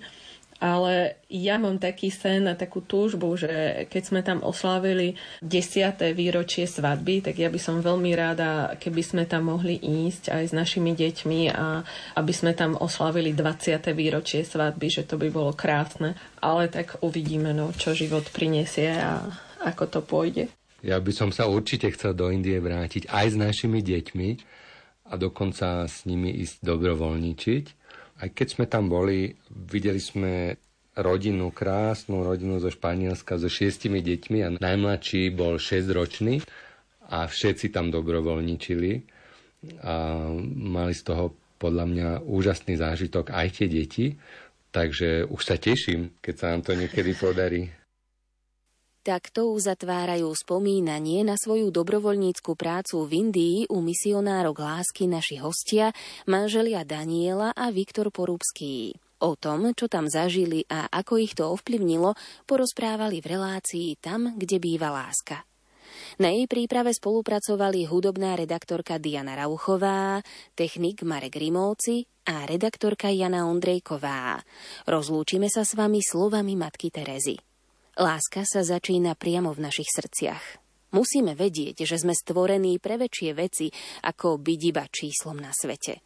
Ale ja mám taký sen a takú túžbu, že keď sme tam oslávili 10. výročie svadby, tak ja by som veľmi rada, keby sme tam mohli ísť aj s našimi deťmi a aby sme tam oslávili 20. výročie svadby, že to by bolo krásne. Ale tak uvidíme, čo život prinesie a ako to pôjde. Ja by som sa určite chcel do Indie vrátiť aj s našimi deťmi a dokonca s nimi ísť dobrovoľničiť. Aj keď sme tam boli, videli sme rodinu, krásnu rodinu zo Španielska so 6 deťmi a najmladší bol 6-ročný a všetci tam dobrovoľničili a mali z toho podľa mňa úžasný zážitok aj tie deti, takže už sa teším, keď sa nám to niekedy podarí. Takto uzatvárajú spomínanie na svoju dobrovoľnícku prácu v Indii u misionárok lásky naši hostia, manželia Daniela a Viktor Porubský. O tom, čo tam zažili a ako ich to ovplyvnilo, porozprávali v relácii Tam, kde býva láska. Na jej príprave spolupracovali hudobná redaktorka Diana Rauchová, technik Marek Rimovci a redaktorka Jana Ondrejková. Rozlúčime sa s vami slovami matky Terezy. Láska sa začína priamo v našich srdciach. Musíme vedieť, že sme stvorení pre väčšie veci, ako byť iba číslom na svete.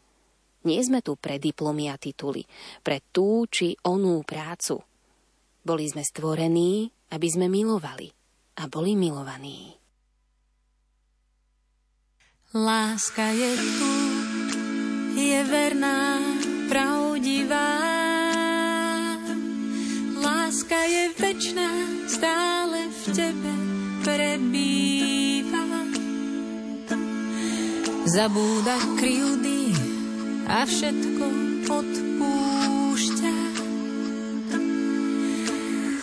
Nie sme tu pre diplomy a tituly, pre tú či onú prácu. Boli sme stvorení, aby sme milovali a boli milovaní. Láska je tu, je verná, pravdivá. Láska je večná, stále v tebe prebýva. Zabúda krivdy a všetko odpúšťa.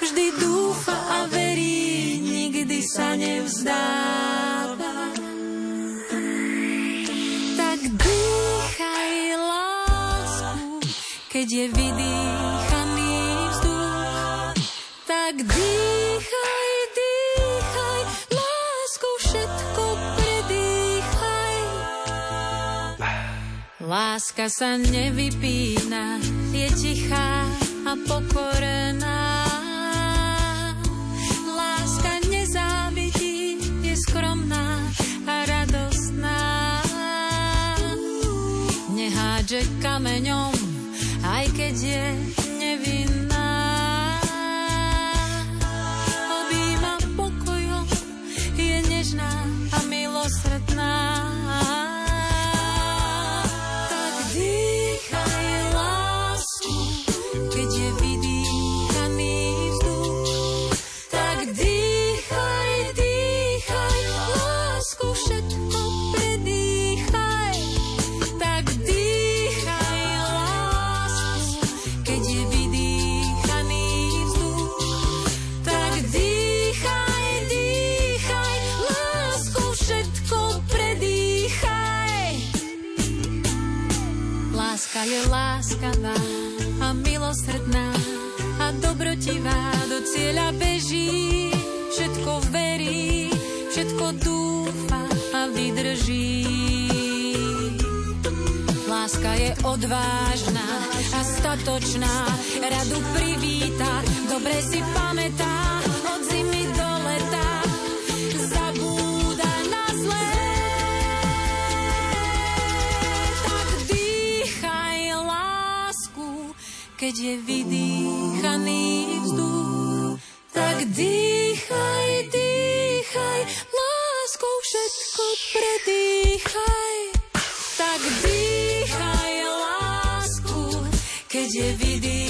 Vždy dúfa a verí, nikdy sa nevzdáva. Tak dýchaj lásku, keď je vidíš. Tak dýchaj, dýchaj, lásku všetko predýchaj. Láska sa nevypína, je tichá a pokorená. Láska nezávidí, je skromná a radostná. Nehádže kameňom, aj keď je nevinná. Je láskavá a milosrdná a dobrotivá, do cieľa beží, všetko verí, všetko dúfa a vydrží. Láska je odvážna a statočná, radu privíta, dobre si pamätá, od zimy do leta. Keď je vydýchaný vzduch, tak dýchaj, dýchaj, láskou všetko predýchaj. Tak dýchaj lásku, keď je vydýchaný vzduch.